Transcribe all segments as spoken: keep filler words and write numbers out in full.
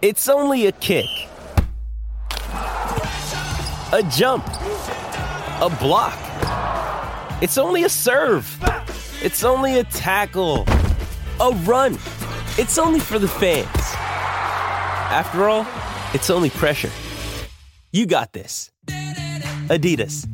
It's only a kick, a jump, a block. It's only a serve. It's only a tackle, a run. It's only for the fans. After all, it's only pressure. You got this. Adidas.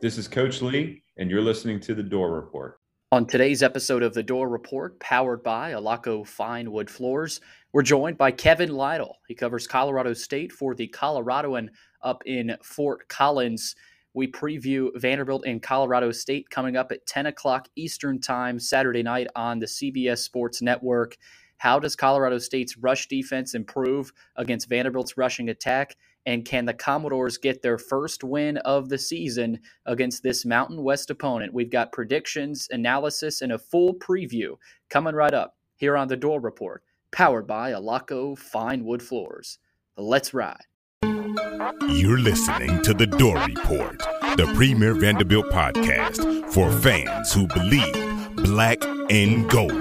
This is Coach Lee, and you're listening to The Dore Report. On today's episode of The Dore Report, powered by Alaqua Fine Wood Floors, we're joined by Kevin Lytle. He covers Colorado State for the Coloradoan up in Fort Collins. We preview Vanderbilt and Colorado State coming up at ten o'clock Eastern Time Saturday night on the C B S Sports Network. How does Colorado State's rush defense improve against Vanderbilt's rushing attack? And can the Commodores get their first win of the season against this Mountain West opponent? We've got predictions, analysis, and a full preview coming right up here on The Dore Report, powered by Alaqua Fine Wood Floors. Let's ride. You're listening to The Dore Report, the premier Vanderbilt podcast for fans who believe black and gold.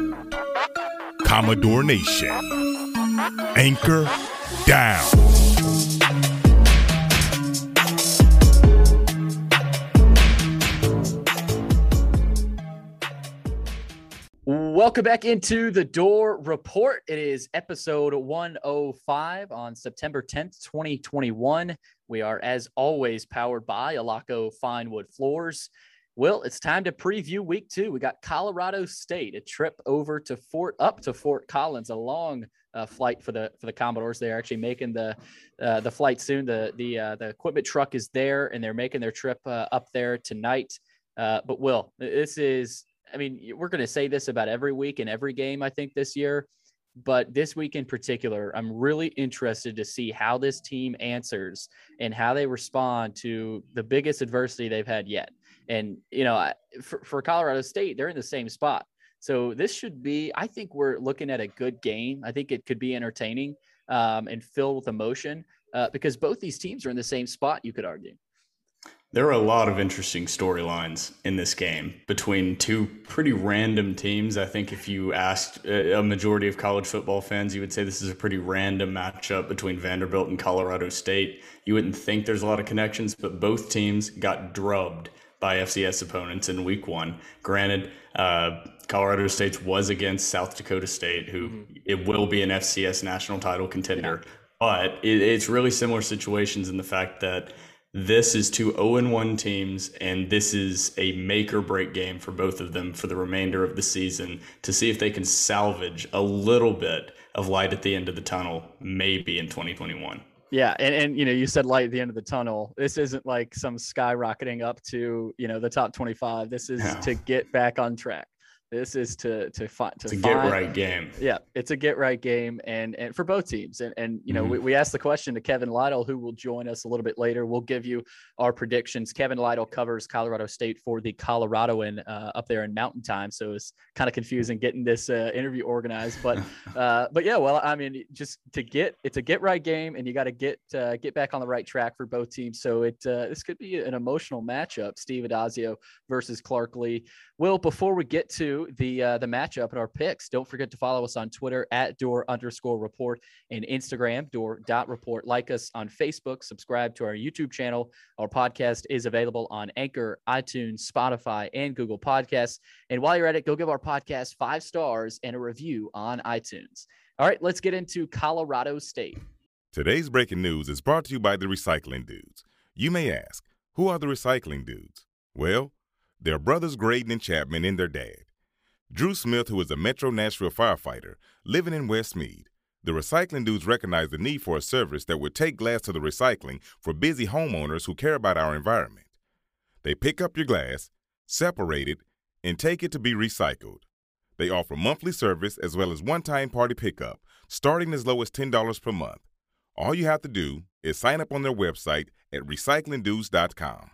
Commodore Nation, anchor down. Welcome back into The Dore Report. It is episode one oh five on September tenth, twenty twenty-one. We are, as always, powered by Alaqua Fine Wood Floors. Well, it's time to preview week two. We got Colorado State, a trip over to Fort, up to Fort Collins, a long uh, flight for the for the Commodores. They're actually making the uh, the flight soon. The the uh, the equipment truck is there, and they're making their trip uh, up there tonight. Uh, but Will, this is. I mean, we're going to say this about every week and every game, I think, this year. But this week in particular, I'm really interested to see how this team answers and how they respond to the biggest adversity they've had yet. And, you know, for, for Colorado State, they're in the same spot. So this should be, I think we're looking at a good game. I think it could be entertaining um, and filled with emotion uh, because both these teams are in the same spot, you could argue. There are a lot of interesting storylines in this game between two pretty random teams. I think if you asked a majority of college football fans, you would say this is a pretty random matchup between Vanderbilt and Colorado State. You wouldn't think there's a lot of connections, but both teams got drubbed by F C S opponents in week one. Granted, uh, Colorado State's was against South Dakota State, who mm-hmm. it will be an F C S national title contender. Yeah. But it, it's really similar situations in the fact that this is two oh and one teams, and this is a make or break game for both of them for the remainder of the season to see if they can salvage a little bit of light at the end of the tunnel, maybe in twenty twenty-one. Yeah, and, and you know, you said light at the end of the tunnel. This isn't like some skyrocketing up to, you know, the top twenty-five. This is no. to get back on track. This is to to find to it's a get find, right game. Yeah, it's a get right game, and and for both teams. And and you know, mm-hmm. we, we asked the question to Kevin Lytle, who will join us a little bit later. We'll give you our predictions. Kevin Lytle covers Colorado State for the Coloradoan uh, up there in Mountain Time, so it's kind of confusing getting this uh, interview organized. But uh, but yeah, well, I mean, just to get it's a get right game, and you got to get uh, get back on the right track for both teams. So it uh, this could be an emotional matchup. Steve Addazio versus Clark Lea. Will, before we get to the uh, the matchup and our picks, don't forget to follow us on Twitter at Dore underscore report and Instagram Dore dot report. Like us on Facebook, subscribe to our YouTube channel. Our podcast is available on Anchor, iTunes, Spotify, and Google Podcasts. And while you're at it, go give our podcast five stars and a review on iTunes. All right, let's get into Colorado State. Today's breaking news is brought to you by the Recycling Dudes. You may ask, who are the Recycling Dudes? Well, they're brothers Graydon and Chapman and their dad. Drew Smith, who is a Metro Nashville firefighter, living in West Mead. The Recycling Dudes recognize the need for a service that would take glass to the recycling for busy homeowners who care about our environment. They pick up your glass, separate it, and take it to be recycled. They offer monthly service as well as one-time party pickup, starting as low as ten dollars per month. All you have to do is sign up on their website at recycling dudes dot com.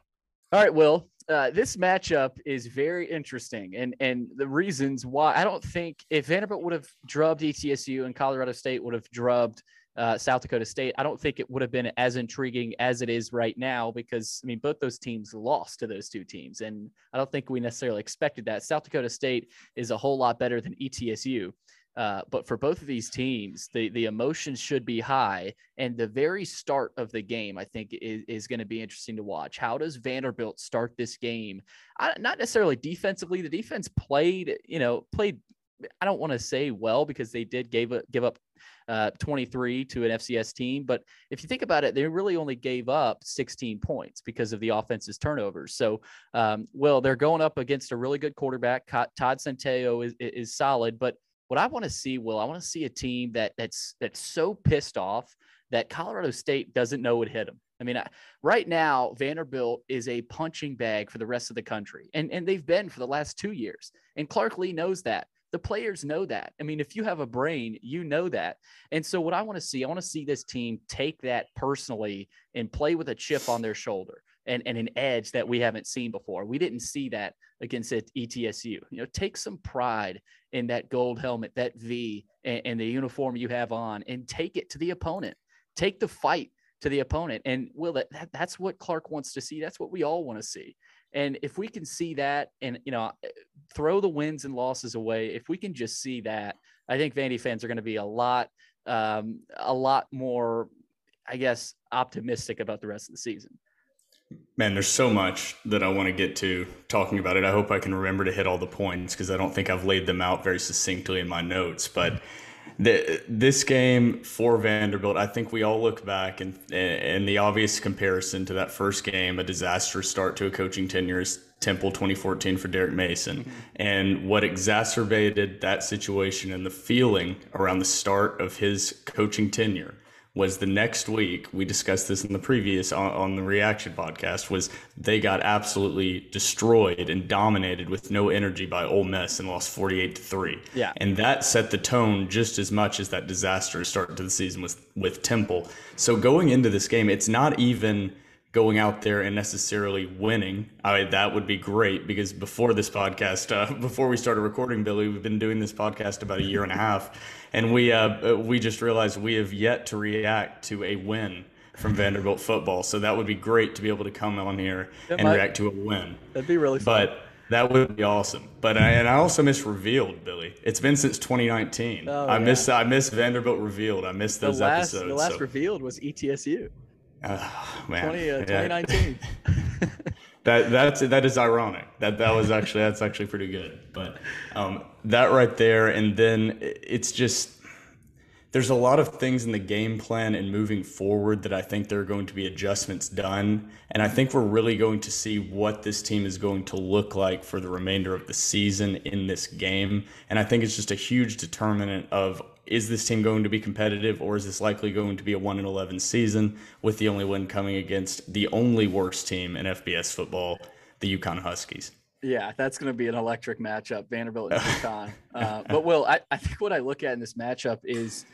All right, Will. Uh, this matchup is very interesting, and and the reasons why. I don't think if Vanderbilt would have drubbed E T S U and Colorado State would have drubbed uh, South Dakota State, I don't think it would have been as intriguing as it is right now, because, I mean, both those teams lost to those two teams, and I don't think we necessarily expected that. South Dakota State is a whole lot better than E T S U. Uh, but for both of these teams, the, the emotions should be high. And the very start of the game, I think, is, is going to be interesting to watch. How does Vanderbilt start this game? I, not necessarily defensively. The defense played, you know, played, I don't want to say well, because they did gave a, give up uh, twenty-three to an F C S team. But if you think about it, they really only gave up sixteen points because of the offense's turnovers. So, um, well, they're going up against a really good quarterback. Todd Centeio is, is solid, but what I want to see, Will, I want to see a team that that's that's so pissed off that Colorado State doesn't know what hit them. I mean, I, right now, Vanderbilt is a punching bag for the rest of the country, and, and they've been for the last two years. And Clark Lea knows that. The players know that. I mean, if you have a brain, you know that. And so what I want to see, I want to see this team take that personally and play with a chip on their shoulder and, and an edge that we haven't seen before. We didn't see that against E T S U. You know, take some pride in that gold helmet, that V, and, and the uniform you have on, and take it to the opponent. Take the fight to the opponent. And Will, that, that that's what Clark wants to see. That's what we all want to see. And if we can see that, and, you know, throw the wins and losses away, if we can just see that, I think Vandy fans are going to be a lot, um, a lot more, I guess, optimistic about the rest of the season. Man, there's so much that I want to get to talking about it. I hope I can remember to hit all the points, because I don't think I've laid them out very succinctly in my notes. But the, this game for Vanderbilt, I think we all look back, and, and the obvious comparison to that first game, a disastrous start to a coaching tenure, is Temple twenty fourteen for Derek Mason. Mm-hmm. And what exacerbated that situation and the feeling around the start of his coaching tenure was the next week, we discussed this in the previous on, on the Reaction podcast, was they got absolutely destroyed and dominated with no energy by Ole Miss and lost forty-eight to three. Yeah. And that set the tone just as much as that disastrous start to the season with, with Temple. So going into this game, it's not even going out there and necessarily winning. I mean, that would be great, because before this podcast, uh, before we started recording, Billy, we've been doing this podcast about a year and a half, and we uh, we just realized we have yet to react to a win from Vanderbilt football. So that would be great to be able to come on here it and might. react to a win. That'd be really fun. But that would be awesome. But I, and I also miss Revealed, Billy. It's been since twenty nineteen. Oh, I yeah. miss I miss Vanderbilt Revealed. I miss those the last, episodes. The last so. Revealed was E T S U. Oh, man. twenty, uh, twenty nineteen. Yeah. that that's that is ironic. That that was actually that's actually pretty good. But um, that right there, and then it's just there's a lot of things in the game plan and moving forward that I think there are going to be adjustments done, and I think we're really going to see what this team is going to look like for the remainder of the season in this game. And I think it's just a huge determinant of, is this team going to be competitive, or is this likely going to be a one and eleven season with the only win coming against the only worst team in F B S football, the UConn Huskies? Yeah, that's going to be an electric matchup, Vanderbilt and UConn. uh, but, Will, I, I think what I look at in this matchup is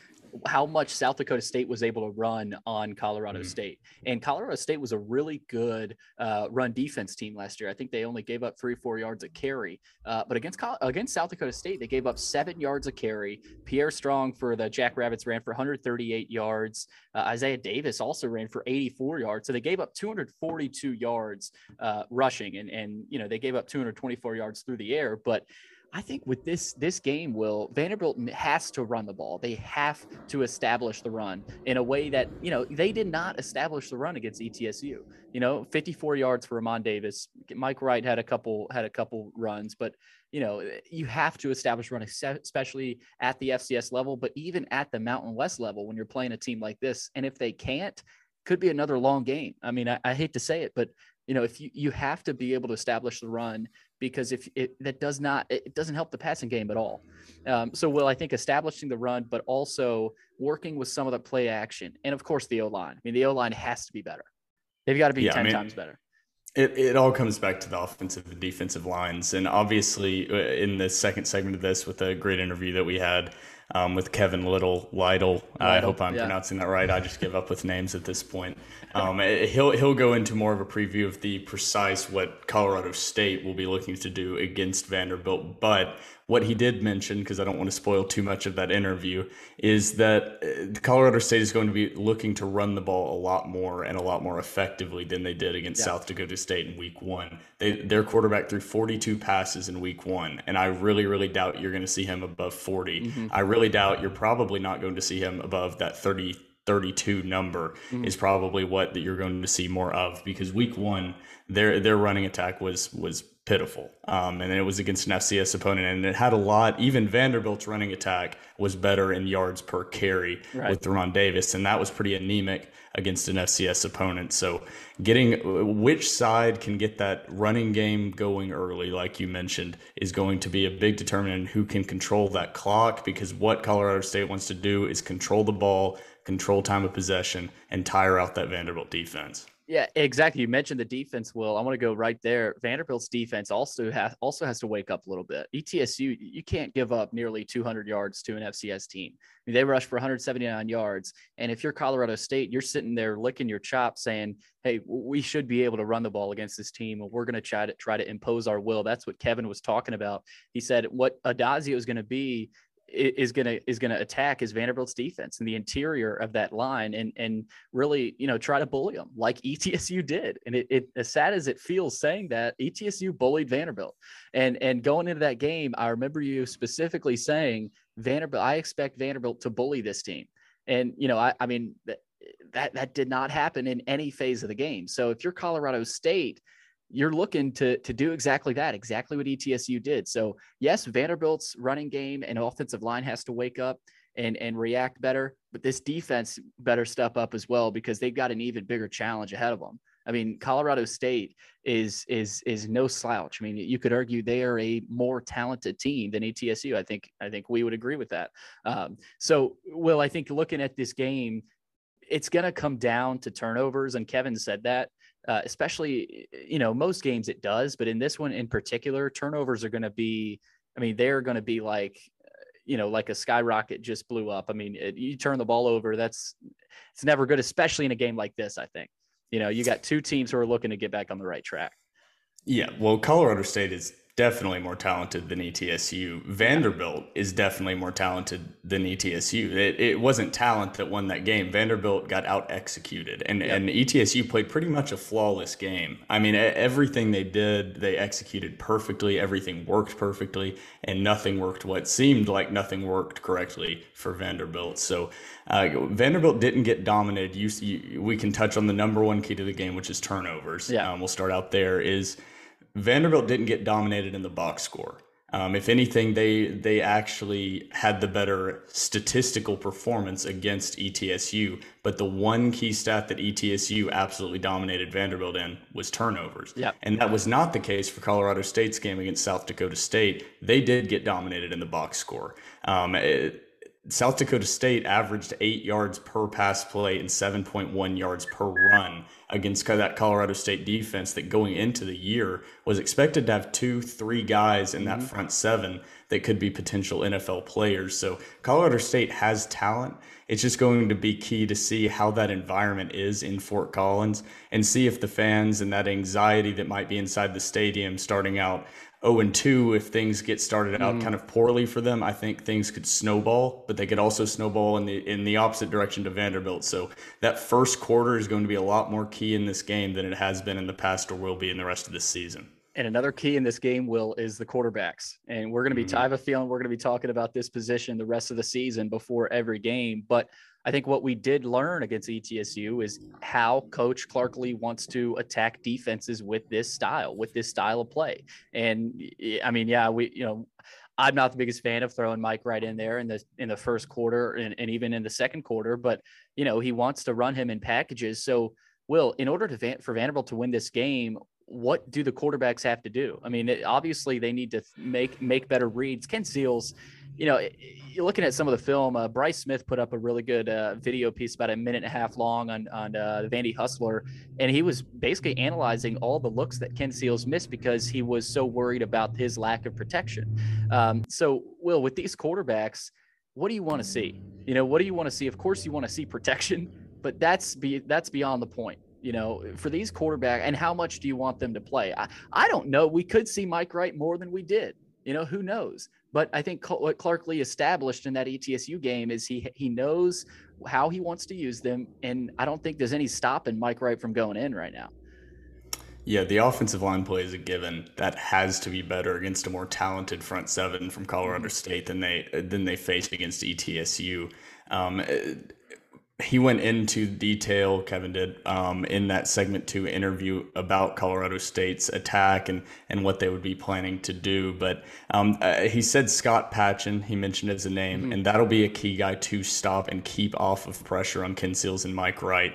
how much South Dakota State was able to run on Colorado mm-hmm. State. And Colorado State was a really good uh, run defense team last year. I think they only gave up three, four yards a carry. Uh, but against against South Dakota State, they gave up seven yards a carry. Pierre Strong for the Jackrabbits ran for one hundred thirty-eight yards. Uh, Isaiah Davis also ran for eighty-four yards. So they gave up two hundred forty-two yards uh, rushing. And, and, you know, they gave up two hundred twenty-four yards through the air. But I think with this this game, Will, Vanderbilt has to run the ball. They have to establish the run in a way that, you know, they did not establish the run against E T S U. You know, fifty-four yards for Ramon Davis. Mike Wright had a couple had a couple runs, but, you know, you have to establish run, especially at the F C S level, but even at the Mountain West level when you're playing a team like this. And if they can't, could be another long game. I mean, I, I hate to say it, but, you know, if you, you have to be able to establish the run, because if it, that does not, it doesn't help the passing game at all. Um, so, Will, I think establishing the run, but also working with some of the play action, and of course the O-line. I mean, the O-line has to be better. They've got to be yeah, ten I mean, times better. It it all comes back to the offensive and defensive lines, and obviously in the second segment of this, with a great interview that we had um, with Kevin Lytle. Lytle. Uh, I hope I'm yeah. pronouncing that right. I just give up with names at this point. Um, he'll he'll go into more of a preview of the precise what Colorado State will be looking to do against Vanderbilt. But what he did mention, because I don't want to spoil too much of that interview, is that Colorado State is going to be looking to run the ball a lot more and a lot more effectively than they did against yeah. South Dakota State in week one. They, their quarterback threw forty-two passes in week one, and I really, really doubt you're going to see him above forty. Mm-hmm. I really doubt you're probably not going to see him above that thirty, thirty-two number mm-hmm. is probably what that you're going to see more of, because week one, their their running attack was was pitiful. Um, and it was against an F C S opponent, and it had a lot. Even Vanderbilt's running attack was better in yards per carry right. with Ramon Davis, and that was pretty anemic against an F C S opponent. So getting which side can get that running game going early, like you mentioned, is going to be a big determinant in who can control that clock, because what Colorado State wants to do is control the ball, control time of possession, and tire out that Vanderbilt defense. Yeah, exactly. You mentioned the defense, Will. I want to go right there. Vanderbilt's defense also has also has to wake up a little bit. E T S U, you can't give up nearly two hundred yards to an F C S team. I mean, they rushed for one hundred seventy-nine yards. And if you're Colorado State, you're sitting there licking your chops saying, hey, we should be able to run the ball against this team, and we're going to try to try to impose our will. That's what Kevin was talking about. He said what Addazio is going to be is going to is going to attack is Vanderbilt's defense and the interior of that line, and and really, you know, try to bully them like E T S U did. And it, it as sad as it feels saying that, E T S U bullied Vanderbilt, and and going into that game, I remember you specifically saying, Vanderbilt, I expect Vanderbilt to bully this team. And, you know, I, I mean, that, that that did not happen in any phase of the game. So if you're Colorado State, you're looking to to do exactly that, exactly what E T S U did. So yes, Vanderbilt's running game and offensive line has to wake up and, and react better, but this defense better step up as well, because they've got an even bigger challenge ahead of them. I mean, Colorado State is is is no slouch. I mean, you could argue they are a more talented team than E T S U. I think I think we would agree with that. Um, so, Will, I think looking at this game, it's going to come down to turnovers, and Kevin said that. Uh, especially, you know, most games it does, but in this one in particular, turnovers are going to be, I mean, they're going to be like, you know, like a skyrocket just blew up. I mean, it, you turn the ball over, that's, it's never good, especially in a game like this. I think, you know, you got two teams who are looking to get back on the right track. Yeah. Well, Colorado State is definitely more talented than E T S U. Vanderbilt is definitely more talented than E T S U. It, it wasn't talent that won that game. Vanderbilt got out executed, and, yep. and E T S U played pretty much a flawless game. I mean, everything they did, they executed perfectly. Everything worked perfectly, and nothing worked. What seemed like nothing worked correctly for Vanderbilt. So uh, Vanderbilt didn't get dominated. You, you, we can touch on the number one key to the game, which is turnovers. Yeah. Um, we'll start out there is, Vanderbilt didn't get dominated in the box score. Um, if anything, they they actually had the better statistical performance against E T S U. But the one key stat that E T S U absolutely dominated Vanderbilt in was turnovers. Yep. And that was not the case for Colorado State's game against South Dakota State. They did get dominated in the box score. Um, it, South Dakota State averaged eight yards per pass play and seven point one yards per run against that Colorado State defense that going into the year was expected to have two, three guys in that mm-hmm. front seven that could be potential N F L players. So Colorado State has talent. It's just going to be key to see how that environment is in Fort Collins and see if the fans and that anxiety that might be inside the stadium starting out oh and two, if things get started out mm. kind of poorly for them, I think things could snowball, but they could also snowball in the in the opposite direction to Vanderbilt. So that first quarter is going to be a lot more key in this game than it has been in the past or will be in the rest of this season. And another key in this game, Will, is the quarterbacks. And we're going to be, mm-hmm. I have a feeling we're going to be talking about this position the rest of the season before every game. But I think what we did learn against E T S U is how Coach Clark Lea wants to attack defenses with this style, with this style of play. And I mean, yeah, we, you know, I'm not the biggest fan of throwing Mike Wright in there in the in the first quarter and, and even in the second quarter, but you know, he wants to run him in packages. So, Will, in order to van, for Vanderbilt to win this game, what do the quarterbacks have to do? I mean, it, obviously they need to make make better reads. Ken Seals, you know, you're looking at some of the film. Uh, Bryce Smith put up a really good uh, video piece about a minute and a half long on on uh, the Vandy Hustler, and he was basically analyzing all the looks that Ken Seals missed because he was so worried about his lack of protection. Um, so, Will, with these quarterbacks, what do you want to see? You know, what do you want to see? Of course you want to see protection, but that's be, that's beyond the point, you know, for these quarterbacks. And how much do you want them to play? I, I don't know. We could see Mike Wright more than we did. You know, who knows? But I think what Clark Lea established in that E T S U game is he he knows how he wants to use them, and I don't think there's any stopping Mike Wright from going in right now. Yeah, the offensive line play is a given. That has to be better against a more talented front seven from Colorado State than they than they faced against E T S U. Um, he went into detail, Kevin did, um, in that segment two interview about Colorado State's attack and and what they would be planning to do. But um, uh, he said Scott Patchan, he mentioned as a name, mm-hmm. and that'll be a key guy to stop and keep off of pressure on Ken Seals and Mike Wright.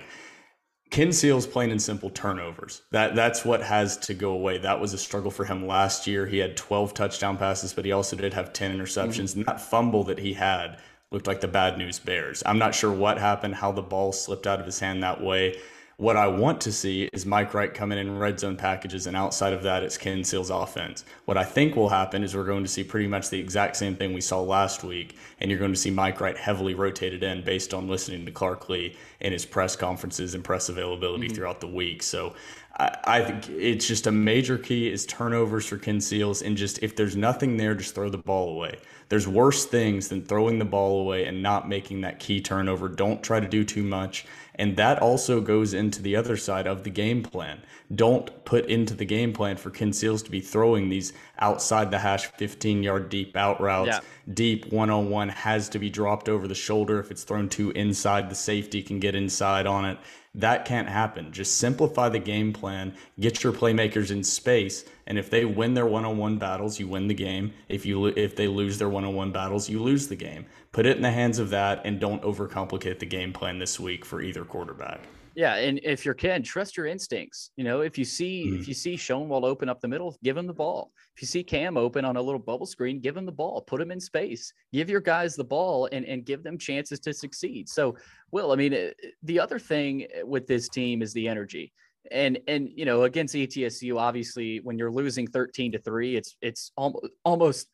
Ken Seals, plain and simple, turnovers. That that's what has to go away. That was a struggle for him last year. He had twelve touchdown passes, but he also did have ten interceptions. Mm-hmm. And that fumble that he had looked like the bad news bears. I'm not sure what happened, how the ball slipped out of his hand that way. What I want to see is Mike Wright coming in red zone packages, and outside of that, it's Ken Seals' offense. What I think will happen is we're going to see pretty much the exact same thing we saw last week, and you're going to see Mike Wright heavily rotated in based on listening to Clark Lea in his press conferences and press availability mm-hmm. throughout the week. So I, I think it's just a major key is turnovers for Ken Seals, and just if there's nothing there, just throw the ball away. There's worse things than throwing the ball away and not making that key turnover. Don't try to do too much. And that also goes into the other side of the game plan. Don't put into the game plan for Ken Seals to be throwing these outside the hash fifteen-yard deep out routes. Yeah. Deep one-on-one has to be dropped over the shoulder. If it's thrown too inside, the safety can get inside on it. That can't happen. Just simplify the game plan. Get your playmakers in space. And if they win their one-on-one battles, you win the game. If you if they lose their one-on-one battles, you lose the game. Put it in the hands of that, and don't overcomplicate the game plan this week for either quarterback. Yeah, and if you're Ken, trust your instincts. You know, if you see mm-hmm. if you see Schoenwald open up the middle, give him the ball. If you see Cam open on a little bubble screen, give him the ball. Put him in space. Give your guys the ball and, and give them chances to succeed. So, Will, I mean, the other thing with this team is the energy. And, and, you know, against E T S U, obviously when you're losing thirteen to three, it's, it's almost, almost,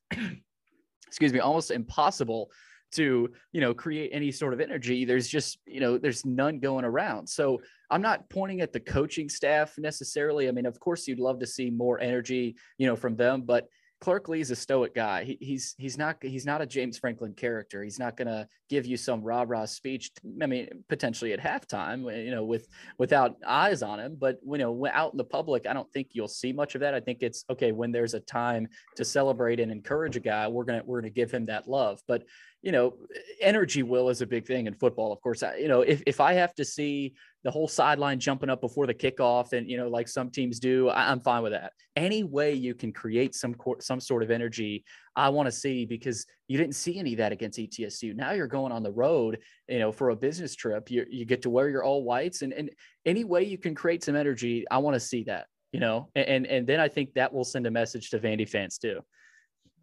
excuse me, almost impossible to, you know, create any sort of energy. There's just, you know, there's none going around. So I'm not pointing at the coaching staff necessarily. I mean, of course you'd love to see more energy, you know, from them, but Clark Lea's a stoic guy. He, he's he's not he's not a James Franklin character. He's not going to give you some rah-rah speech. I mean, potentially at halftime, you know, with without eyes on him. But you know, out in the public, I don't think you'll see much of that. I think it's okay when there's a time to celebrate and encourage a guy. We're gonna we're gonna give him that love. But you know, energy, Will, is a big thing in football. Of course, I, you know, if if I have to see the whole sideline jumping up before the kickoff and, you know, like some teams do, I'm fine with that. Any way you can create some some sort of energy, I want to see, because you didn't see any of that against E T S U. Now you're going on the road, you know, for a business trip. You you get to wear your all whites, and, and any way you can create some energy, I want to see that, you know, and, and then I think that will send a message to Vandy fans too.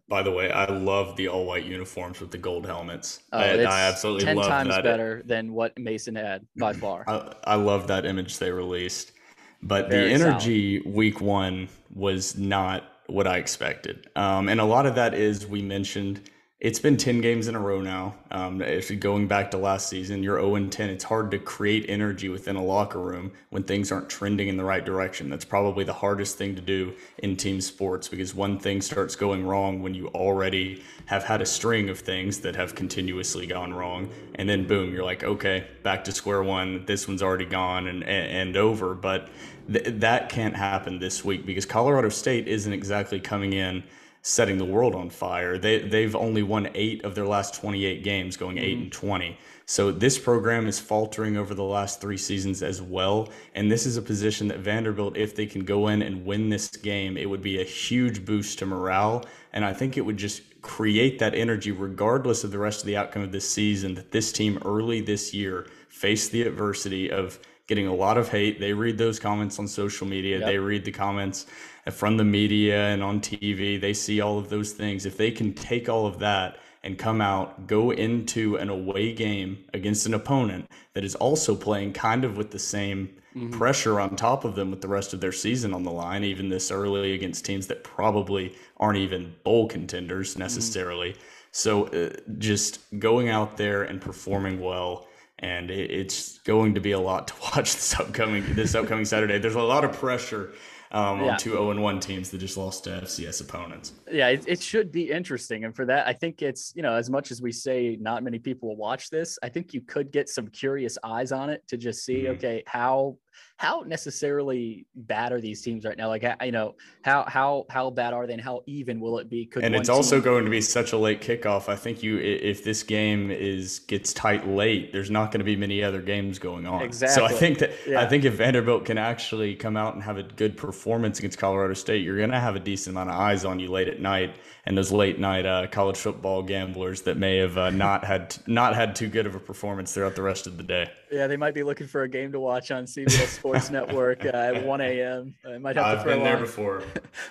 By the way, I love the all white uniforms with the gold helmets. Oh, I, it's I absolutely ten love times that. Better than what Mason had by far. I, I love that image they released, but Very the energy solid. Week one was not what I expected, um, and a lot of that is we mentioned it's been ten games in a row now. Um, if you're going back to last season, you're zero and ten. It's hard to create energy within a locker room when things aren't trending in the right direction. That's probably the hardest thing to do in team sports, because one thing starts going wrong when you already have had a string of things that have continuously gone wrong. And then boom, you're like, okay, back to square one. This one's already gone and, and over. But th- that can't happen this week, because Colorado State isn't exactly coming in setting the world on fire. They, they've only won eight of their last twenty-eight games, going eight and twenty. So this program is faltering over the last three seasons as well. And this is a position that Vanderbilt, if they can go in and win this game, it would be a huge boost to morale. And I think it would just create that energy, regardless of the rest of the outcome of this season, that this team early this year faced the adversity of getting a lot of hate. They read those comments on social media. Yep. They read the comments from the media and on T V. They see all of those things. If they can take all of that and come out, go into an away game against an opponent that is also playing kind of with the same mm-hmm. pressure on top of them with the rest of their season on the line, even this early against teams that probably aren't even bowl contenders necessarily. Mm-hmm. So uh, just going out there and performing well, and it, it's going to be a lot to watch this upcoming this upcoming Saturday. There's a lot of pressure Um, yeah. on two oh and one teams that just lost to F C S opponents. Yeah, it, it should be interesting. And for that, I think it's, you know, as much as we say not many people will watch this, I think you could get some curious eyes on it to just see, mm-hmm. okay, how how necessarily bad are these teams right now? Like, you know, how how how bad are they, and how even will it be? Could and it's also team- going to be such a late kickoff. I think you, if this game is gets tight late, there's not going to be many other games going on. Exactly. So I think that yeah. I think if Vanderbilt can actually come out and have a good performance against Colorado State, you're going to have a decent amount of eyes on you late at night. And those late night uh, college football gamblers that may have uh, not had not had too good of a performance throughout the rest of the day. Yeah, they might be looking for a game to watch on C B S Sports Network uh, at one a.m. I might have I've to throw been there on, before.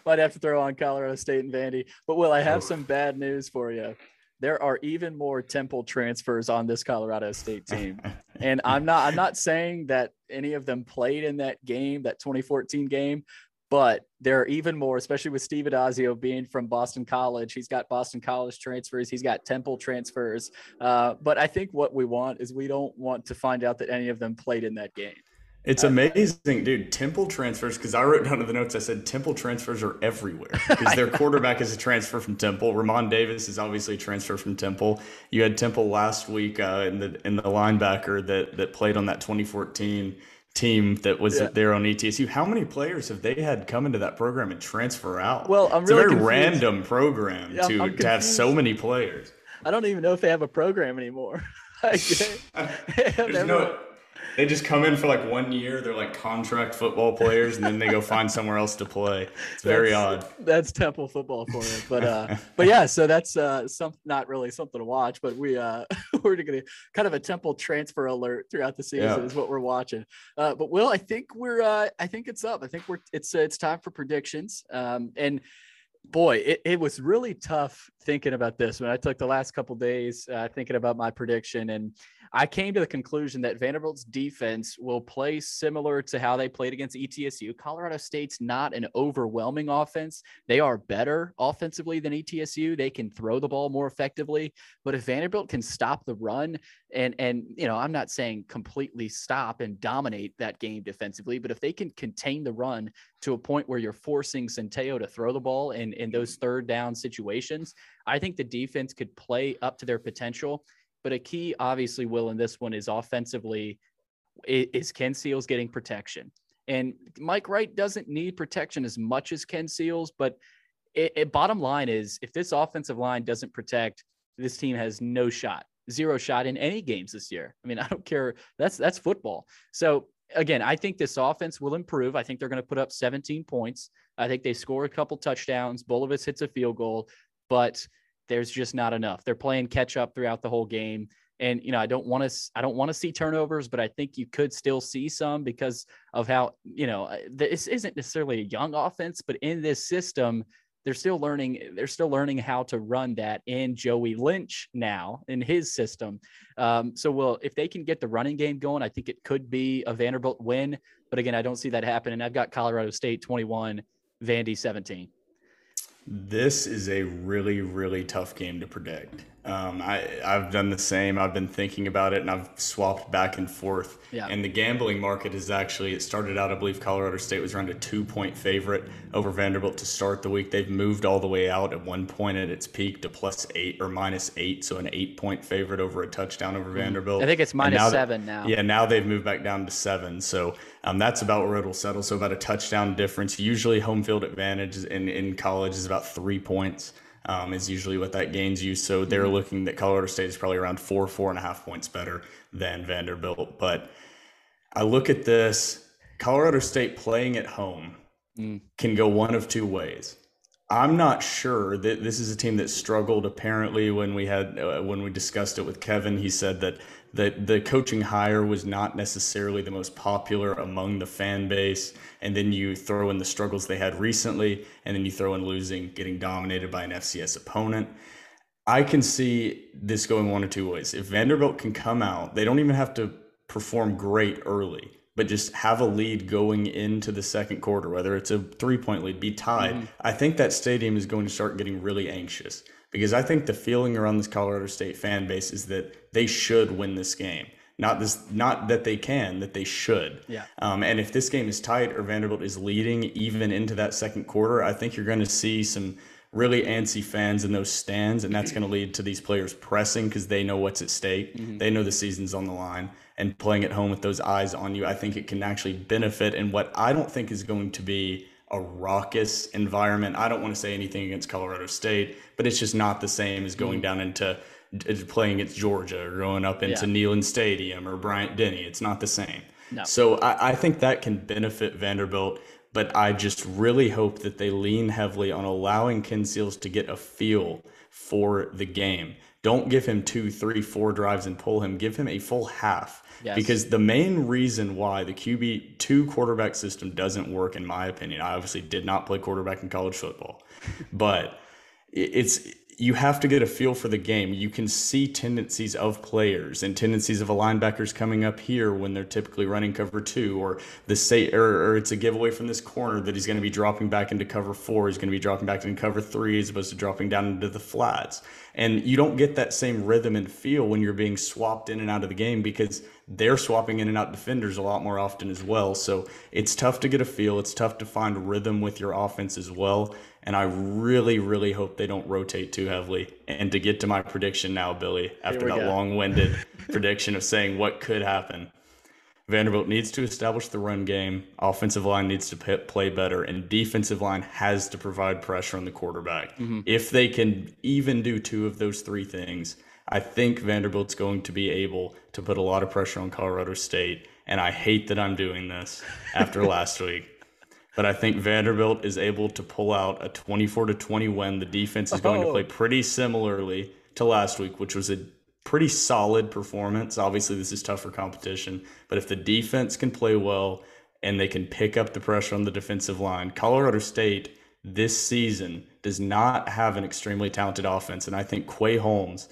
Might have to throw on Colorado State and Vandy. But Will, I have Oof. some bad news for you. There are even more Temple transfers on this Colorado State team. And I'm not I'm not saying that any of them played in that game, that twenty fourteen game, but there are even more, especially with Steve Addazio being from Boston College. He's got Boston College transfers. He's got Temple transfers. Uh, but I think what we want is we don't want to find out that any of them played in that game. It's amazing, dude. Temple transfers, because I wrote down in the notes, I said Temple transfers are everywhere. Because their quarterback is a transfer from Temple. Ramon Davis is obviously a transfer from Temple. You had Temple last week uh, in the in the linebacker that that played on that twenty fourteen team that was yeah. there on E T S U. How many players have they had come into that program and transfer out? Well, I'm it's really a very confused. random program yeah, to, to have so many players. I don't even know if they have a program anymore. There's no. They just come in for like one year. They're like contract football players, and then they go find somewhere else to play. It's very that's, odd. That's Temple football for you. But uh, but yeah, so that's uh, some not really something to watch. But we uh, we're gonna kind of a Temple transfer alert throughout the season yeah. is what we're watching. Uh, but Will, I think we're uh, I think it's up. I think we're it's uh, it's time for predictions. Um, and boy, it, it was really tough thinking about this when I took the last couple of days uh, thinking about my prediction, and I came to the conclusion that Vanderbilt's defense will play similar to how they played against E T S U. Colorado State's not an overwhelming offense. They are better offensively than E T S U. They can throw the ball more effectively, but if Vanderbilt can stop the run and, and, you know, I'm not saying completely stop and dominate that game defensively, but if they can contain the run to a point where you're forcing Centeio to throw the ball in, in those third down situations, I think the defense could play up to their potential. But a key, obviously, Will, in this one is offensively is Ken Seals getting protection. And Mike Wright doesn't need protection as much as Ken Seals, but it, it, bottom line is if this offensive line doesn't protect, this team has no shot, zero shot in any games this year. I mean, I don't care. That's that's football. So, again, I think this offense will improve. I think they're going to put up seventeen points. I think they score a couple touchdowns. Bolivic hits a field goal, but there's just not enough. They're playing catch up throughout the whole game. And, you know, I don't want to, I don't want to see turnovers, but I think you could still see some because of how, you know, this isn't necessarily a young offense, but in this system, they're still learning. They're still learning how to run that in Joey Lynch now in his system. Um, so, well, if they can get the running game going, I think it could be a Vanderbilt win, but again, I don't see that happening. I've got Colorado State twenty-one, Vandy seventeen. This is a really, really tough game to predict. Um, I, I've done the same. I've been thinking about it, and I've swapped back and forth. Yeah. And the gambling market is actually, it started out, I believe Colorado State was around a two-point favorite over Vanderbilt to start the week. They've moved all the way out at one point at its peak to plus eight or minus eight, so an eight-point favorite over a touchdown over mm-hmm. Vanderbilt. I think it's minus now seven that, now. Yeah, now they've moved back down to seven. So um, that's about where it'll settle, so about a touchdown difference. Usually home field advantage in, in college is about three points. Um, is usually what that gains you. So they're mm-hmm. looking that Colorado State is probably around four, four and a half points better than Vanderbilt. But I look at this, Colorado State playing at home mm. can go one of two ways. I'm not sure that this is a team that struggled. Apparently when we had, uh, when we discussed it with Kevin, he said that the, the coaching hire was not necessarily the most popular among the fan base. And then you throw in the struggles they had recently, and then you throw in losing, getting dominated by an F C S opponent. I can see this going one of two ways. If Vanderbilt can come out, they don't even have to perform great early. but just have a lead going into the second quarter, whether it's a three-point lead, be tied, mm-hmm. I think that stadium is going to start getting really anxious, because I think the feeling around this Colorado State fan base is that they should win this game. Not this, not that they can, that they should. Yeah. Um, and if this game is tight or Vanderbilt is leading even into that second quarter, I think you're going to see some really antsy fans in those stands, and that's going to lead to these players pressing because they know what's at stake. Mm-hmm. They know the season's on the line, and playing at home with those eyes on you, I think it can actually benefit in what I don't think is going to be a raucous environment. I don't want to say anything against Colorado State, but it's just not the same as going down into playing against Georgia or going up into yeah. Neyland Stadium or Bryant-Denny. It's not the same. No. So I, I think that can benefit Vanderbilt, but I just really hope that they lean heavily on allowing Ken Seals to get a feel for the game. Don't give him two, three, four drives and pull him. Give him a full half. Yes. Because the main reason why the Q B two quarterback system doesn't work, in my opinion, I obviously did not play quarterback in college football, but it's you have to get a feel for the game. You can see tendencies of players and tendencies of a linebacker's coming up here when they're typically running cover two, or the say, or, or it's a giveaway from this corner that he's going to be dropping back into cover four. He's going to be dropping back into cover three as opposed to dropping down into the flats. And you don't get that same rhythm and feel when you're being swapped in and out of the game, because they're swapping in and out defenders a lot more often as well. So it's tough to get a feel. It's tough to find rhythm with your offense as well. And I really, really hope they don't rotate too heavily. And to get to my prediction now, Billy, after that go. long-winded prediction of saying what could happen, Vanderbilt needs to establish the run game. Offensive line needs to p- play better, and defensive line has to provide pressure on the quarterback. Mm-hmm. If they can even do two of those three things, I think Vanderbilt's going to be able to put a lot of pressure on Colorado State. And I hate that I'm doing this after last week, but I think Vanderbilt is able to pull out a twenty-four to twenty win. The defense is going oh. to play pretty similarly to last week, which was a pretty solid performance. Obviously, this is tougher competition, but if the defense can play well and they can pick up the pressure on the defensive line, Colorado State this season does not have an extremely talented offense, and I think Quay Holmes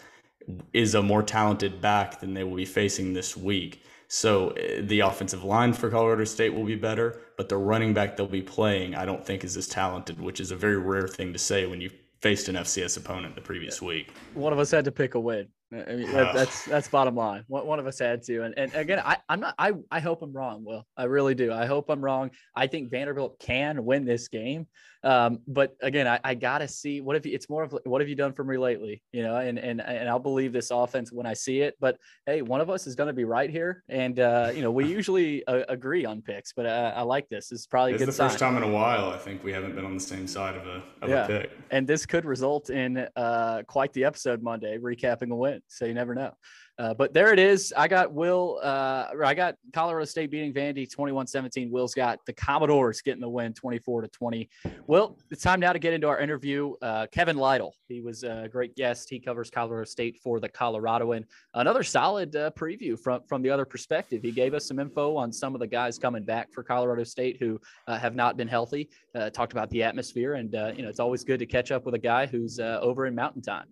is a more talented back than they will be facing this week. So the offensive line for Colorado State will be better, but the running back they'll be playing, I don't think is as talented, which is a very rare thing to say when you faced an F C S opponent the previous week. One of us had to pick a win. I mean, that, that's that's bottom line. One of us had to. And and again, I, I'm not. I, I hope I'm wrong, Will. I really do. I hope I'm wrong. I think Vanderbilt can win this game. Um, but again, I, I gotta see what if it's more of what have you done for me lately, you know? And and and I'll believe this offense when I see it. But hey, one of us is gonna be right here, and uh, you know, we usually uh, agree on picks. But uh, I like this. It's probably a good sign. It's the first time in a while I think we haven't been on the same side of a of yeah. a pick. And this could result in uh, quite the episode Monday, recapping a win. So you never know. Uh, but there it is. I got Will, uh, or I got Colorado State beating Vandy twenty-one seventeen. Will's got the Commodores getting the win twenty-four to twenty. Will, it's time now to get into our interview. Uh, Kevin Lytle, he was a great guest. He covers Colorado State for the Coloradoan. Another solid uh, preview from, from the other perspective. He gave us some info on some of the guys coming back for Colorado State who uh, have not been healthy. Uh, talked about the atmosphere, and uh, you know, it's always good to catch up with a guy who's uh, over in Mountain Time.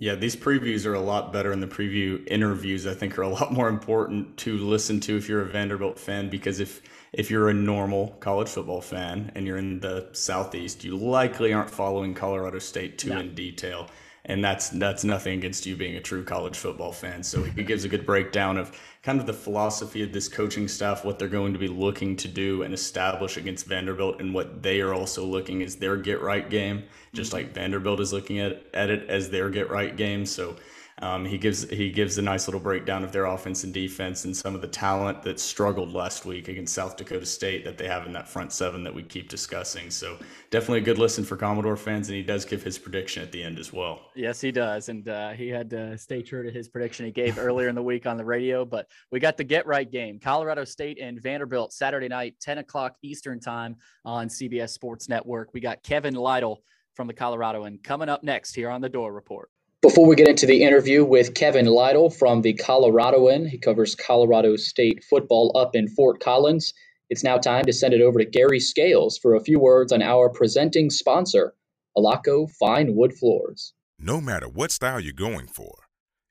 Yeah, these previews are a lot better, and the preview interviews, I think, are a lot more important to listen to if you're a Vanderbilt fan, because if if you're a normal college football fan and you're in the Southeast, you likely aren't following Colorado State too no. in detail. And that's that's nothing against you being a true college football fan. So he gives a good breakdown of kind of the philosophy of this coaching staff, what they're going to be looking to do and establish against Vanderbilt, and what they are also looking as their get-right game, just like Vanderbilt is looking at, at it as their get-right game. So um, he gives he gives a nice little breakdown of their offense and defense and some of the talent that struggled last week against South Dakota State that they have in that front seven that we keep discussing. So definitely a good listen for Commodore fans, and he does give his prediction at the end as well. Yes, he does, and uh, he had to stay true to his prediction he gave earlier in the week on the radio, but we got the get-right game, Colorado State and Vanderbilt, Saturday night, ten o'clock Eastern time on C B S Sports Network. We got Kevin Lytle from the Coloradoan coming up next here on The Dore Report. Before we get into the interview with Kevin Lytle from the Coloradoan, he covers Colorado State football up in Fort Collins. It's now time to send it over to Gary Scales for a few words on our presenting sponsor, Alaqua Fine Wood Floors. No matter what style you're going for,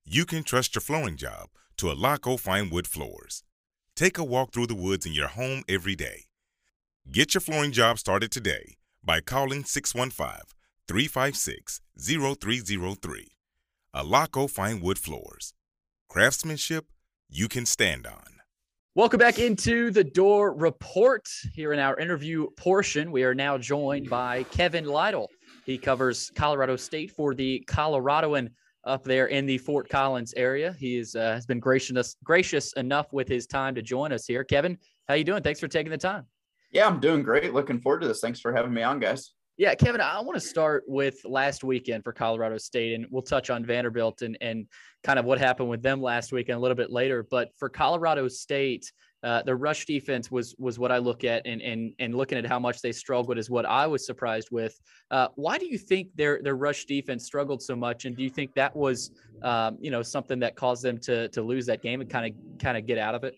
you can trust your flooring job to Alaqua Fine Wood Floors. Take a walk through the woods in your home every day. Get your flooring job started today by calling six one five, three five six, zero three zero three. Alaqua Fine Wood Floors. Craftsmanship you can stand on. Welcome back into The Dore Report. Here in our interview portion, we are now joined by Kevin Lytle. He covers Colorado State for the Coloradoan up there in the Fort Collins area. He is, uh, has been gracious, gracious enough with his time to join us here. Kevin, how you doing? Thanks for taking the time. Yeah, I'm doing great. Looking forward to this. Thanks for having me on, guys. Yeah, Kevin, I want to start with last weekend for Colorado State, and we'll touch on Vanderbilt and, and kind of what happened with them last weekend a little bit later. But for Colorado State, uh, the rush defense was was what I look at, and and and looking at how much they struggled is what I was surprised with. Uh, why do you think their their rush defense struggled so much, and do you think that was um, you know something that caused them to to lose that game and kind of kind of get out of it?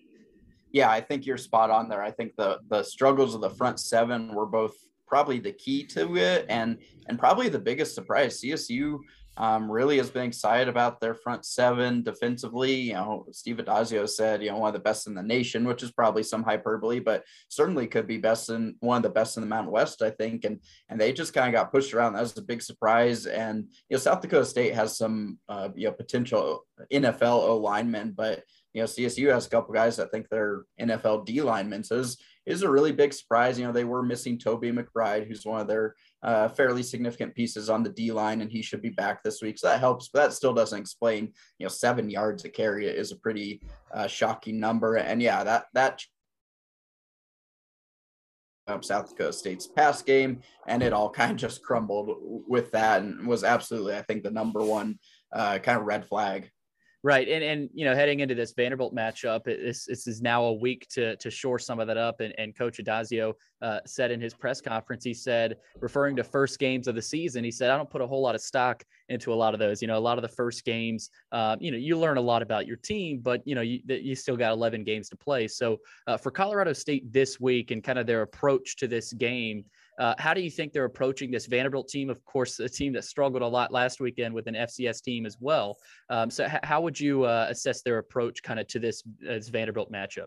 Yeah, I think you're spot on there. I think the the struggles of the front seven were both probably the key to it, and and probably the biggest surprise. C S U um, really has been excited about their front seven defensively. You know, Steve Addazio said, you know, one of the best in the nation, which is probably some hyperbole, but certainly could be best in one of the best in the Mountain West, I think. And and they just kind of got pushed around. That was a big surprise. And you know, South Dakota State has some uh, you know potential N F L O linemen, but you know, C S U has a couple guys that think they're N F L D linemen. So it's, it's a really big surprise. You know, they were missing Toby McBride, who's one of their uh, fairly significant pieces on the D line, and he should be back this week. So that helps, but that still doesn't explain, you know, seven yards a carry is a pretty uh, shocking number. And yeah, that, that up South Dakota State's pass game, and it all kind of just crumbled with that, and was absolutely, I think, the number one uh, kind of red flag. Right. And, and, you know, heading into this Vanderbilt matchup, it, this, this is now a week to to shore some of that up. And, and Coach Addazio uh, said in his press conference, he said, referring to first games of the season, he said, I don't put a whole lot of stock into a lot of those. You know, a lot of the first games, uh, you know, you learn a lot about your team, but, you know, you, you still got eleven games to play. So uh, for Colorado State this week and kind of their approach to this game, uh, how do you think they're approaching this Vanderbilt team? Of course, a team that struggled a lot last weekend with an F C S team as well. Um, so h- how would you uh, assess their approach kind of to this, uh, this Vanderbilt matchup?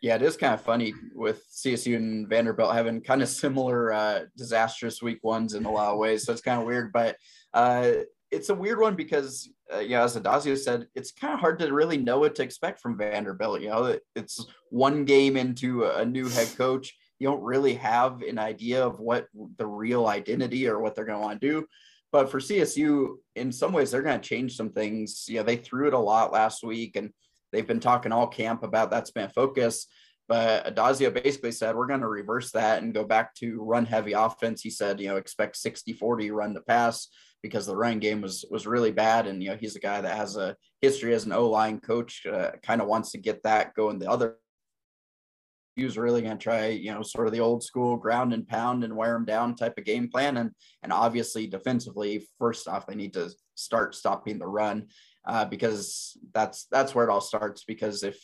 Yeah, it is kind of funny with C S U and Vanderbilt having kind of similar uh, disastrous week ones in a lot of ways. So it's kind of weird, but uh, it's a weird one because, uh, you know, as Addazio said, it's kind of hard to really know what to expect from Vanderbilt. You know, it's one game into a new head coach. You don't really have an idea of what the real identity or what they're going to want to do. But for C S U, in some ways, they're going to change some things. You know, they threw it a lot last week, and they've been talking all camp about that's been a focus. But Addazio basically said, we're going to reverse that and go back to run heavy offense. He said, you know, expect sixty forty run to pass, because the running game was was really bad. And, you know, he's a guy that has a history as an O-line coach, uh, kind of wants to get that going the other. He was really going to try, you know, sort of the old school ground and pound and wear them down type of game plan. And, and obviously defensively, first off, they need to start stopping the run uh, because that's, that's where it all starts. Because if,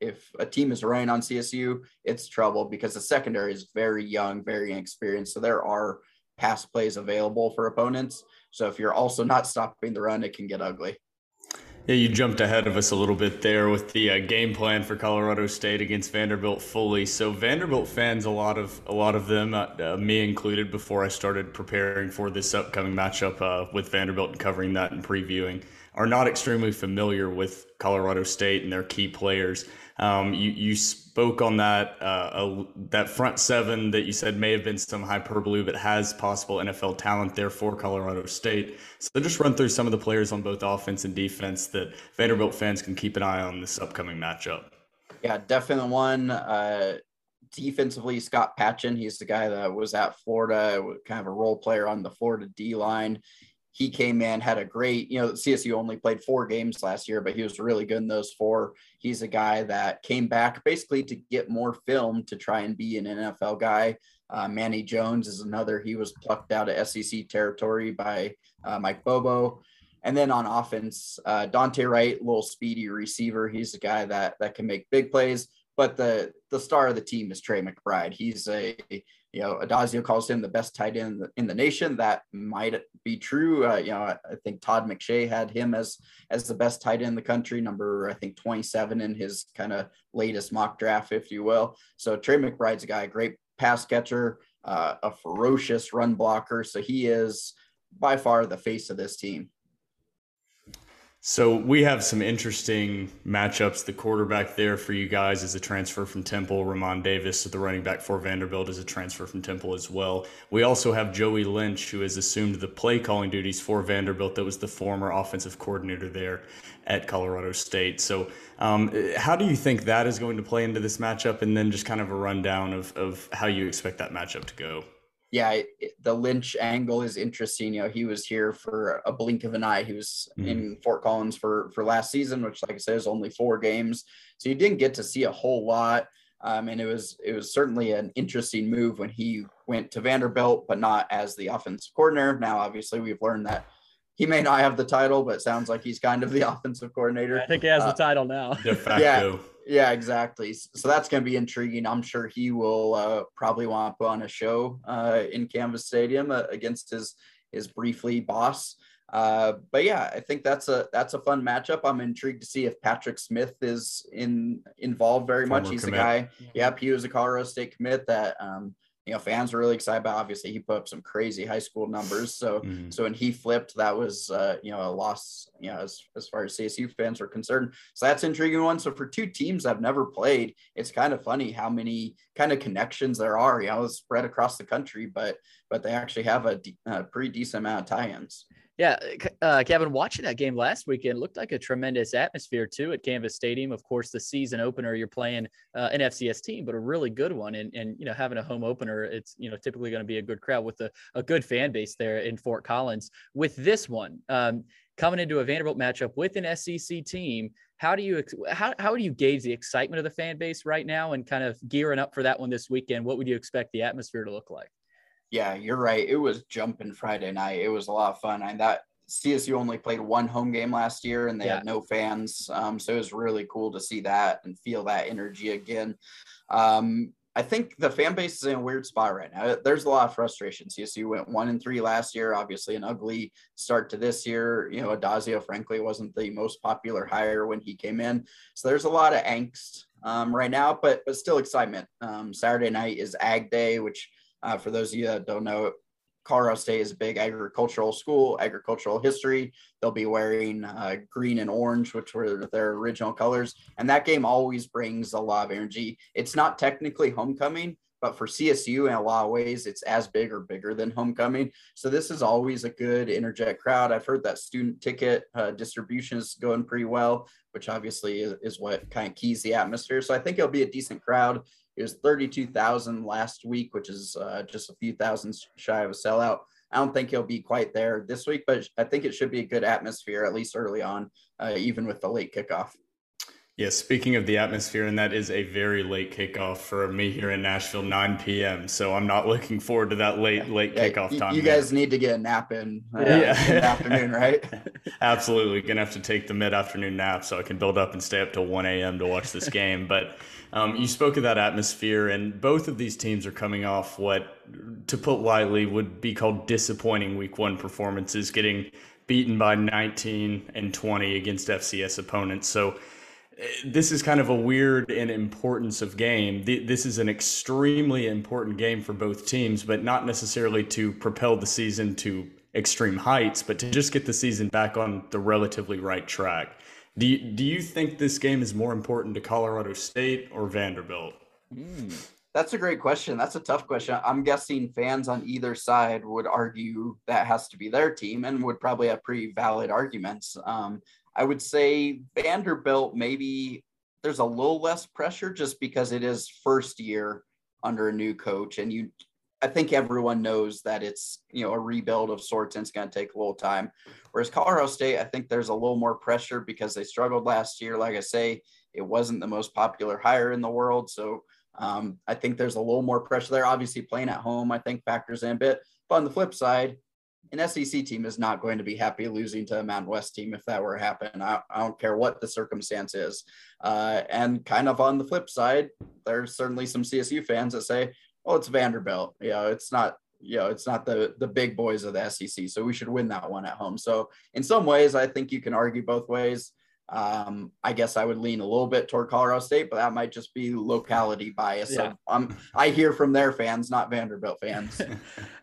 if a team is running on C S U, it's trouble, because the secondary is very young, very inexperienced. So there are pass plays available for opponents. So if you're also not stopping the run, it can get ugly. Yeah, you jumped ahead of us a little bit there with the uh, game plan for Colorado State against Vanderbilt fully. So Vanderbilt fans, a lot of a lot of them, uh, uh, me included, before I started preparing for this upcoming matchup uh, with Vanderbilt and covering that and previewing, are not extremely familiar with Colorado State and their key players. Um, you you spoke on that uh, uh, that front seven that you said may have been some hyperbole, but has possible N F L talent there for Colorado State. So just run through some of the players on both offense and defense that Vanderbilt fans can keep an eye on this upcoming matchup. Yeah, definitely one. Uh, defensively, Scott Patchan, he's the guy that was at Florida, kind of a role player on the Florida D line. He came in, had a great, you know, C S U only played four games last year, but he was really good in those four. He's a guy that came back basically to get more film to try and be an N F L guy. Uh, Manny Jones is another. He was plucked out of S E C territory by uh, Mike Bobo. And then on offense, uh, Dante Wright, little speedy receiver. He's a guy that that can make big plays. But the the star of the team is Trey McBride. He's a you know, Addazio calls him the best tight end in the, in the nation. That might be true. Uh, you know, I, I think Todd McShay had him as as the best tight end in the country, number, I think, twenty-seven in his kind of latest mock draft, if you will. So Trey McBride's a guy, great pass catcher, uh, a ferocious run blocker. So he is by far the face of this team. So we have some interesting matchups. The quarterback there for you guys is a transfer from Temple. Ramon Davis, the running back for Vanderbilt, is a transfer from Temple as well. We also have Joey Lynch, who has assumed the play calling duties for Vanderbilt. That was the former offensive coordinator there at Colorado State. So um, how do you think that is going to play into this matchup? And then just kind of a rundown of, of how you expect that matchup to go. Yeah, the Lynch angle is interesting. You know, he was here for a blink of an eye. He was mm-hmm. in Fort Collins for, for last season, which, like I said, is only four games. So you didn't get to see a whole lot. Um, and it was it was certainly an interesting move when he went to Vanderbilt, but not as the offensive coordinator. Now, obviously, we've learned that he may not have the title, but it sounds like he's kind of the offensive coordinator. I think he has uh, the title now. De facto. Yeah. Yeah, exactly. So that's going to be intriguing. I'm sure he will uh, probably want to put on a show uh, in Canvas Stadium uh, against his his briefly boss. Uh, but yeah, I think that's a that's a fun matchup. I'm intrigued to see if Patrick Smith is in involved very Former much. He's commit. a guy. Yep, he was a Colorado State commit that um, you know fans were really excited about. Obviously, he put up some crazy high school numbers. So mm-hmm. so when he flipped, that was uh, you know a loss. You know, as, as far as C S U fans are concerned. So that's an intriguing one. So for two teams I've never played, it's kind of funny how many kind of connections there are, you know, spread across the country, but, but they actually have a, de- a pretty decent amount of tie-ins. Yeah. Uh, Kevin, watching that game last weekend looked like a tremendous atmosphere too at Canvas Stadium. Of course, the season opener, you're playing uh, an F C S team, but a really good one. And, and, you know, having a home opener, it's, you know, typically going to be a good crowd with a, a good fan base there in Fort Collins. With this one, um, coming into a Vanderbilt matchup with an S E C team, how do you how how do you gauge the excitement of the fan base right now and kind of gearing up for that one this weekend? What would you expect the atmosphere to look like? Yeah, you're right. It was jumping Friday night. It was a lot of fun. I that C S U only played one home game last year, and they yeah. had no fans. Um, so it was really cool to see that and feel that energy again. Um, I think the fan base is in a weird spot right now. There's a lot of frustration. C S U went one and three last year, obviously an ugly start to this year. You know, Addazio, frankly, wasn't the most popular hire when he came in. So there's a lot of angst um, right now, but, but still excitement. Um, Saturday night is Ag Day, which uh, for those of you that don't know, Colorado State is a big agricultural school, agricultural history. They'll be wearing uh, green and orange, which were their original colors. And that game always brings a lot of energy. It's not technically homecoming, but for C S U in a lot of ways, it's as big or bigger than homecoming. So this is always a good energetic crowd. I've heard that student ticket uh, distribution is going pretty well, which obviously is, is what kind of keys the atmosphere. So I think it'll be a decent crowd. It was thirty-two thousand last week, which is uh, just a few thousand shy of a sellout. I don't think he'll be quite there this week, but I think it should be a good atmosphere, at least early on, uh, even with the late kickoff. Yes, yeah, speaking of the atmosphere, and that is a very late kickoff for me here in Nashville, nine p.m. So I'm not looking forward to that late, late yeah, kickoff time. You guys there. need to get a nap in, uh, yeah. in the afternoon, right? Absolutely. Going to have to take the mid-afternoon nap so I can build up and stay up till one a.m. to watch this game. But um, you spoke of that atmosphere, and both of these teams are coming off what, to put lightly, would be called disappointing week one performances, getting beaten by nineteen and twenty against F C S opponents. So this is kind of a weird and importance of game. This is an extremely important game for both teams, but not necessarily to propel the season to extreme heights, but to just get the season back on the relatively right track. Do you, do you think this game is more important to Colorado State or Vanderbilt? Mm, that's a great question. That's a tough question. I'm guessing fans on either side would argue that has to be their team and would probably have pretty valid arguments. Um, I would say Vanderbilt, maybe there's a little less pressure just because it is first year under a new coach. And you, I think everyone knows that it's, you know, a rebuild of sorts and it's going to take a little time. Whereas Colorado State, I think there's a little more pressure because they struggled last year. Like I say, it wasn't the most popular hire in the world. So um, I think there's a little more pressure there. Obviously playing at home, I think factors in a bit, but on the flip side, an S E C team is not going to be happy losing to a Mountain West team if that were to happen. I, I don't care what the circumstance is. Uh, and kind of on the flip side, there's certainly some C S U fans that say, oh, it's Vanderbilt. You know, it's not, you know, it's not the, the big boys of the S E C. So we should win that one at home. So in some ways, I think you can argue both ways. Um, I guess I would lean a little bit toward Colorado State, but that might just be locality bias. Yeah. So I'm, I hear from their fans, not Vanderbilt fans.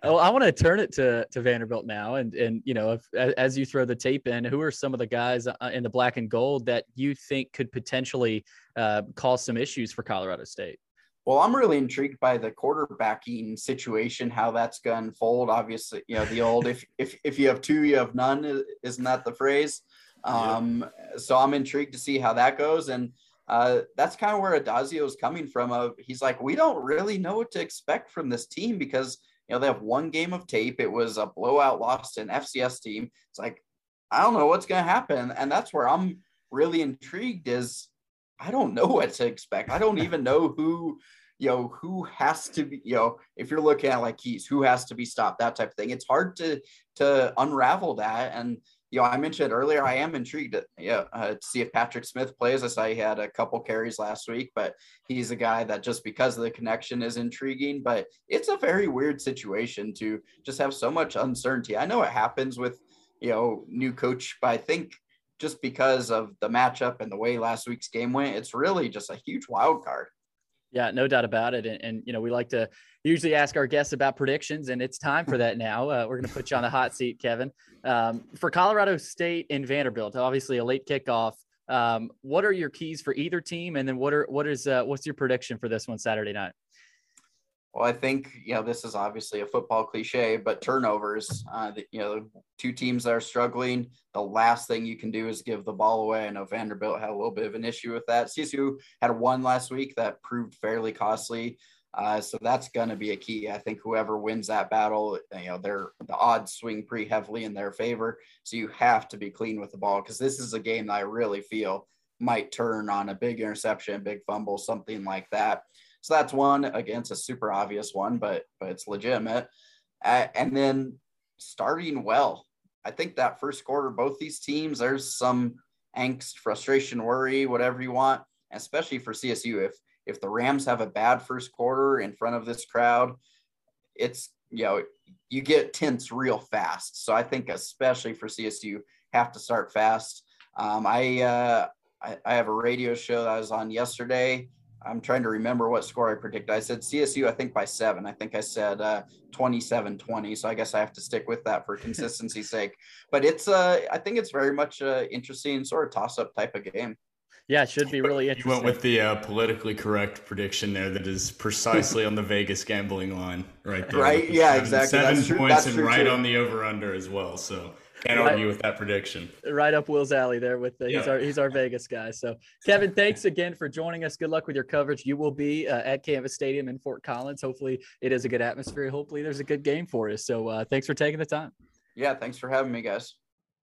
Well, I want to turn it to, to Vanderbilt now. And, and, you know, if, as you throw the tape in, who are some of the guys in the black and gold that you think could potentially uh, cause some issues for Colorado State? Well, I'm really intrigued by the quarterbacking situation, how that's going to unfold. Obviously, you know, the old, if, if, if you have two, you have none, isn't that the phrase? Um, so I'm intrigued to see how that goes. And, uh, that's kind of where Addazio is coming from. Of he's like, we don't really know what to expect from this team because, you know, they have one game of tape. It was a blowout loss to an F C S team. It's like, I don't know what's going to happen. And that's where I'm really intrigued is I don't know what to expect. I don't even know who, you know, who has to be, you know, if you're looking at like keys, who has to be stopped, that type of thing. It's hard to, to unravel that. And, you know, I mentioned earlier, I am intrigued to, yeah, uh, to see if Patrick Smith plays. I saw he had a couple carries last week, but he's a guy that just because of the connection is intriguing. But it's a very weird situation to just have so much uncertainty. I know it happens with, you know, new coach, but I think just because of the matchup and the way last week's game went, it's really just a huge wild card. Yeah, no doubt about it. And, and, you know, we like to usually ask our guests about predictions, and it's time for that now. Uh, we're going to put you on the hot seat, Kevin. Um, for Colorado State and Vanderbilt, obviously a late kickoff. Um, what are your keys for either team? And then what are what is uh, what's your prediction for this one Saturday night? Well, I think, you know, this is obviously a football cliche, but turnovers, uh, the, you know, two teams that are struggling, the last thing you can do is give the ball away. I know Vanderbilt had a little bit of an issue with that. C S U had one last week that proved fairly costly. Uh, so that's going to be a key. I think whoever wins that battle, you know, they're, the odds swing pretty heavily in their favor. So you have to be clean with the ball because this is a game that I really feel might turn on a big interception, big fumble, something like that. So that's one against a super obvious one, but, but it's legitimate. Uh, and then starting well, I think that first quarter, both these teams, there's some angst, frustration, worry, whatever you want, especially for C S U. If, if the Rams have a bad first quarter in front of this crowd, it's, you know, you get tense real fast. So I think, especially for C S U, have to start fast. Um, I, uh, I, I have a radio show that I was on yesterday. I'm trying to remember what score I predicted. I said C S U, I think by seven. I think I said uh, twenty-seven twenty. So I guess I have to stick with that for consistency's sake. But it's, uh, I think it's very much an interesting sort of toss-up type of game. Yeah, it should be really interesting. You went with the uh, politically correct prediction there that is precisely on the Vegas gambling line right there. Right, yeah, seven, exactly. Seven That's points and right too. On the over-under as well, so... Can't argue with that prediction. Right up Will's alley there with the, yeah. he's our he's our Vegas guy. So Kevin, thanks again for joining us. Good luck with your coverage. You will be uh, at Canvas Stadium in Fort Collins. Hopefully it is a good atmosphere. Hopefully there's a good game for us. So uh, thanks for taking the time. Yeah, thanks for having me, guys.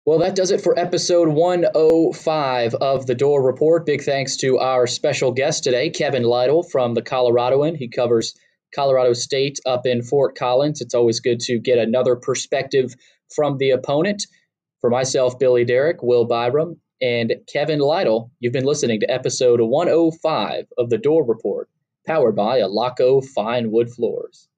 Well, that does it for episode one oh five of The Dore Report. Big thanks to our special guest today, Kevin Lytle from the Coloradoan. He covers Colorado State up in Fort Collins. It's always good to get another perspective from the opponent. For myself, Billy Derrick, Will Byram, and Kevin Lytle, you've been listening to episode one oh five of The Dore Report, powered by Alaqua Fine Wood Floors.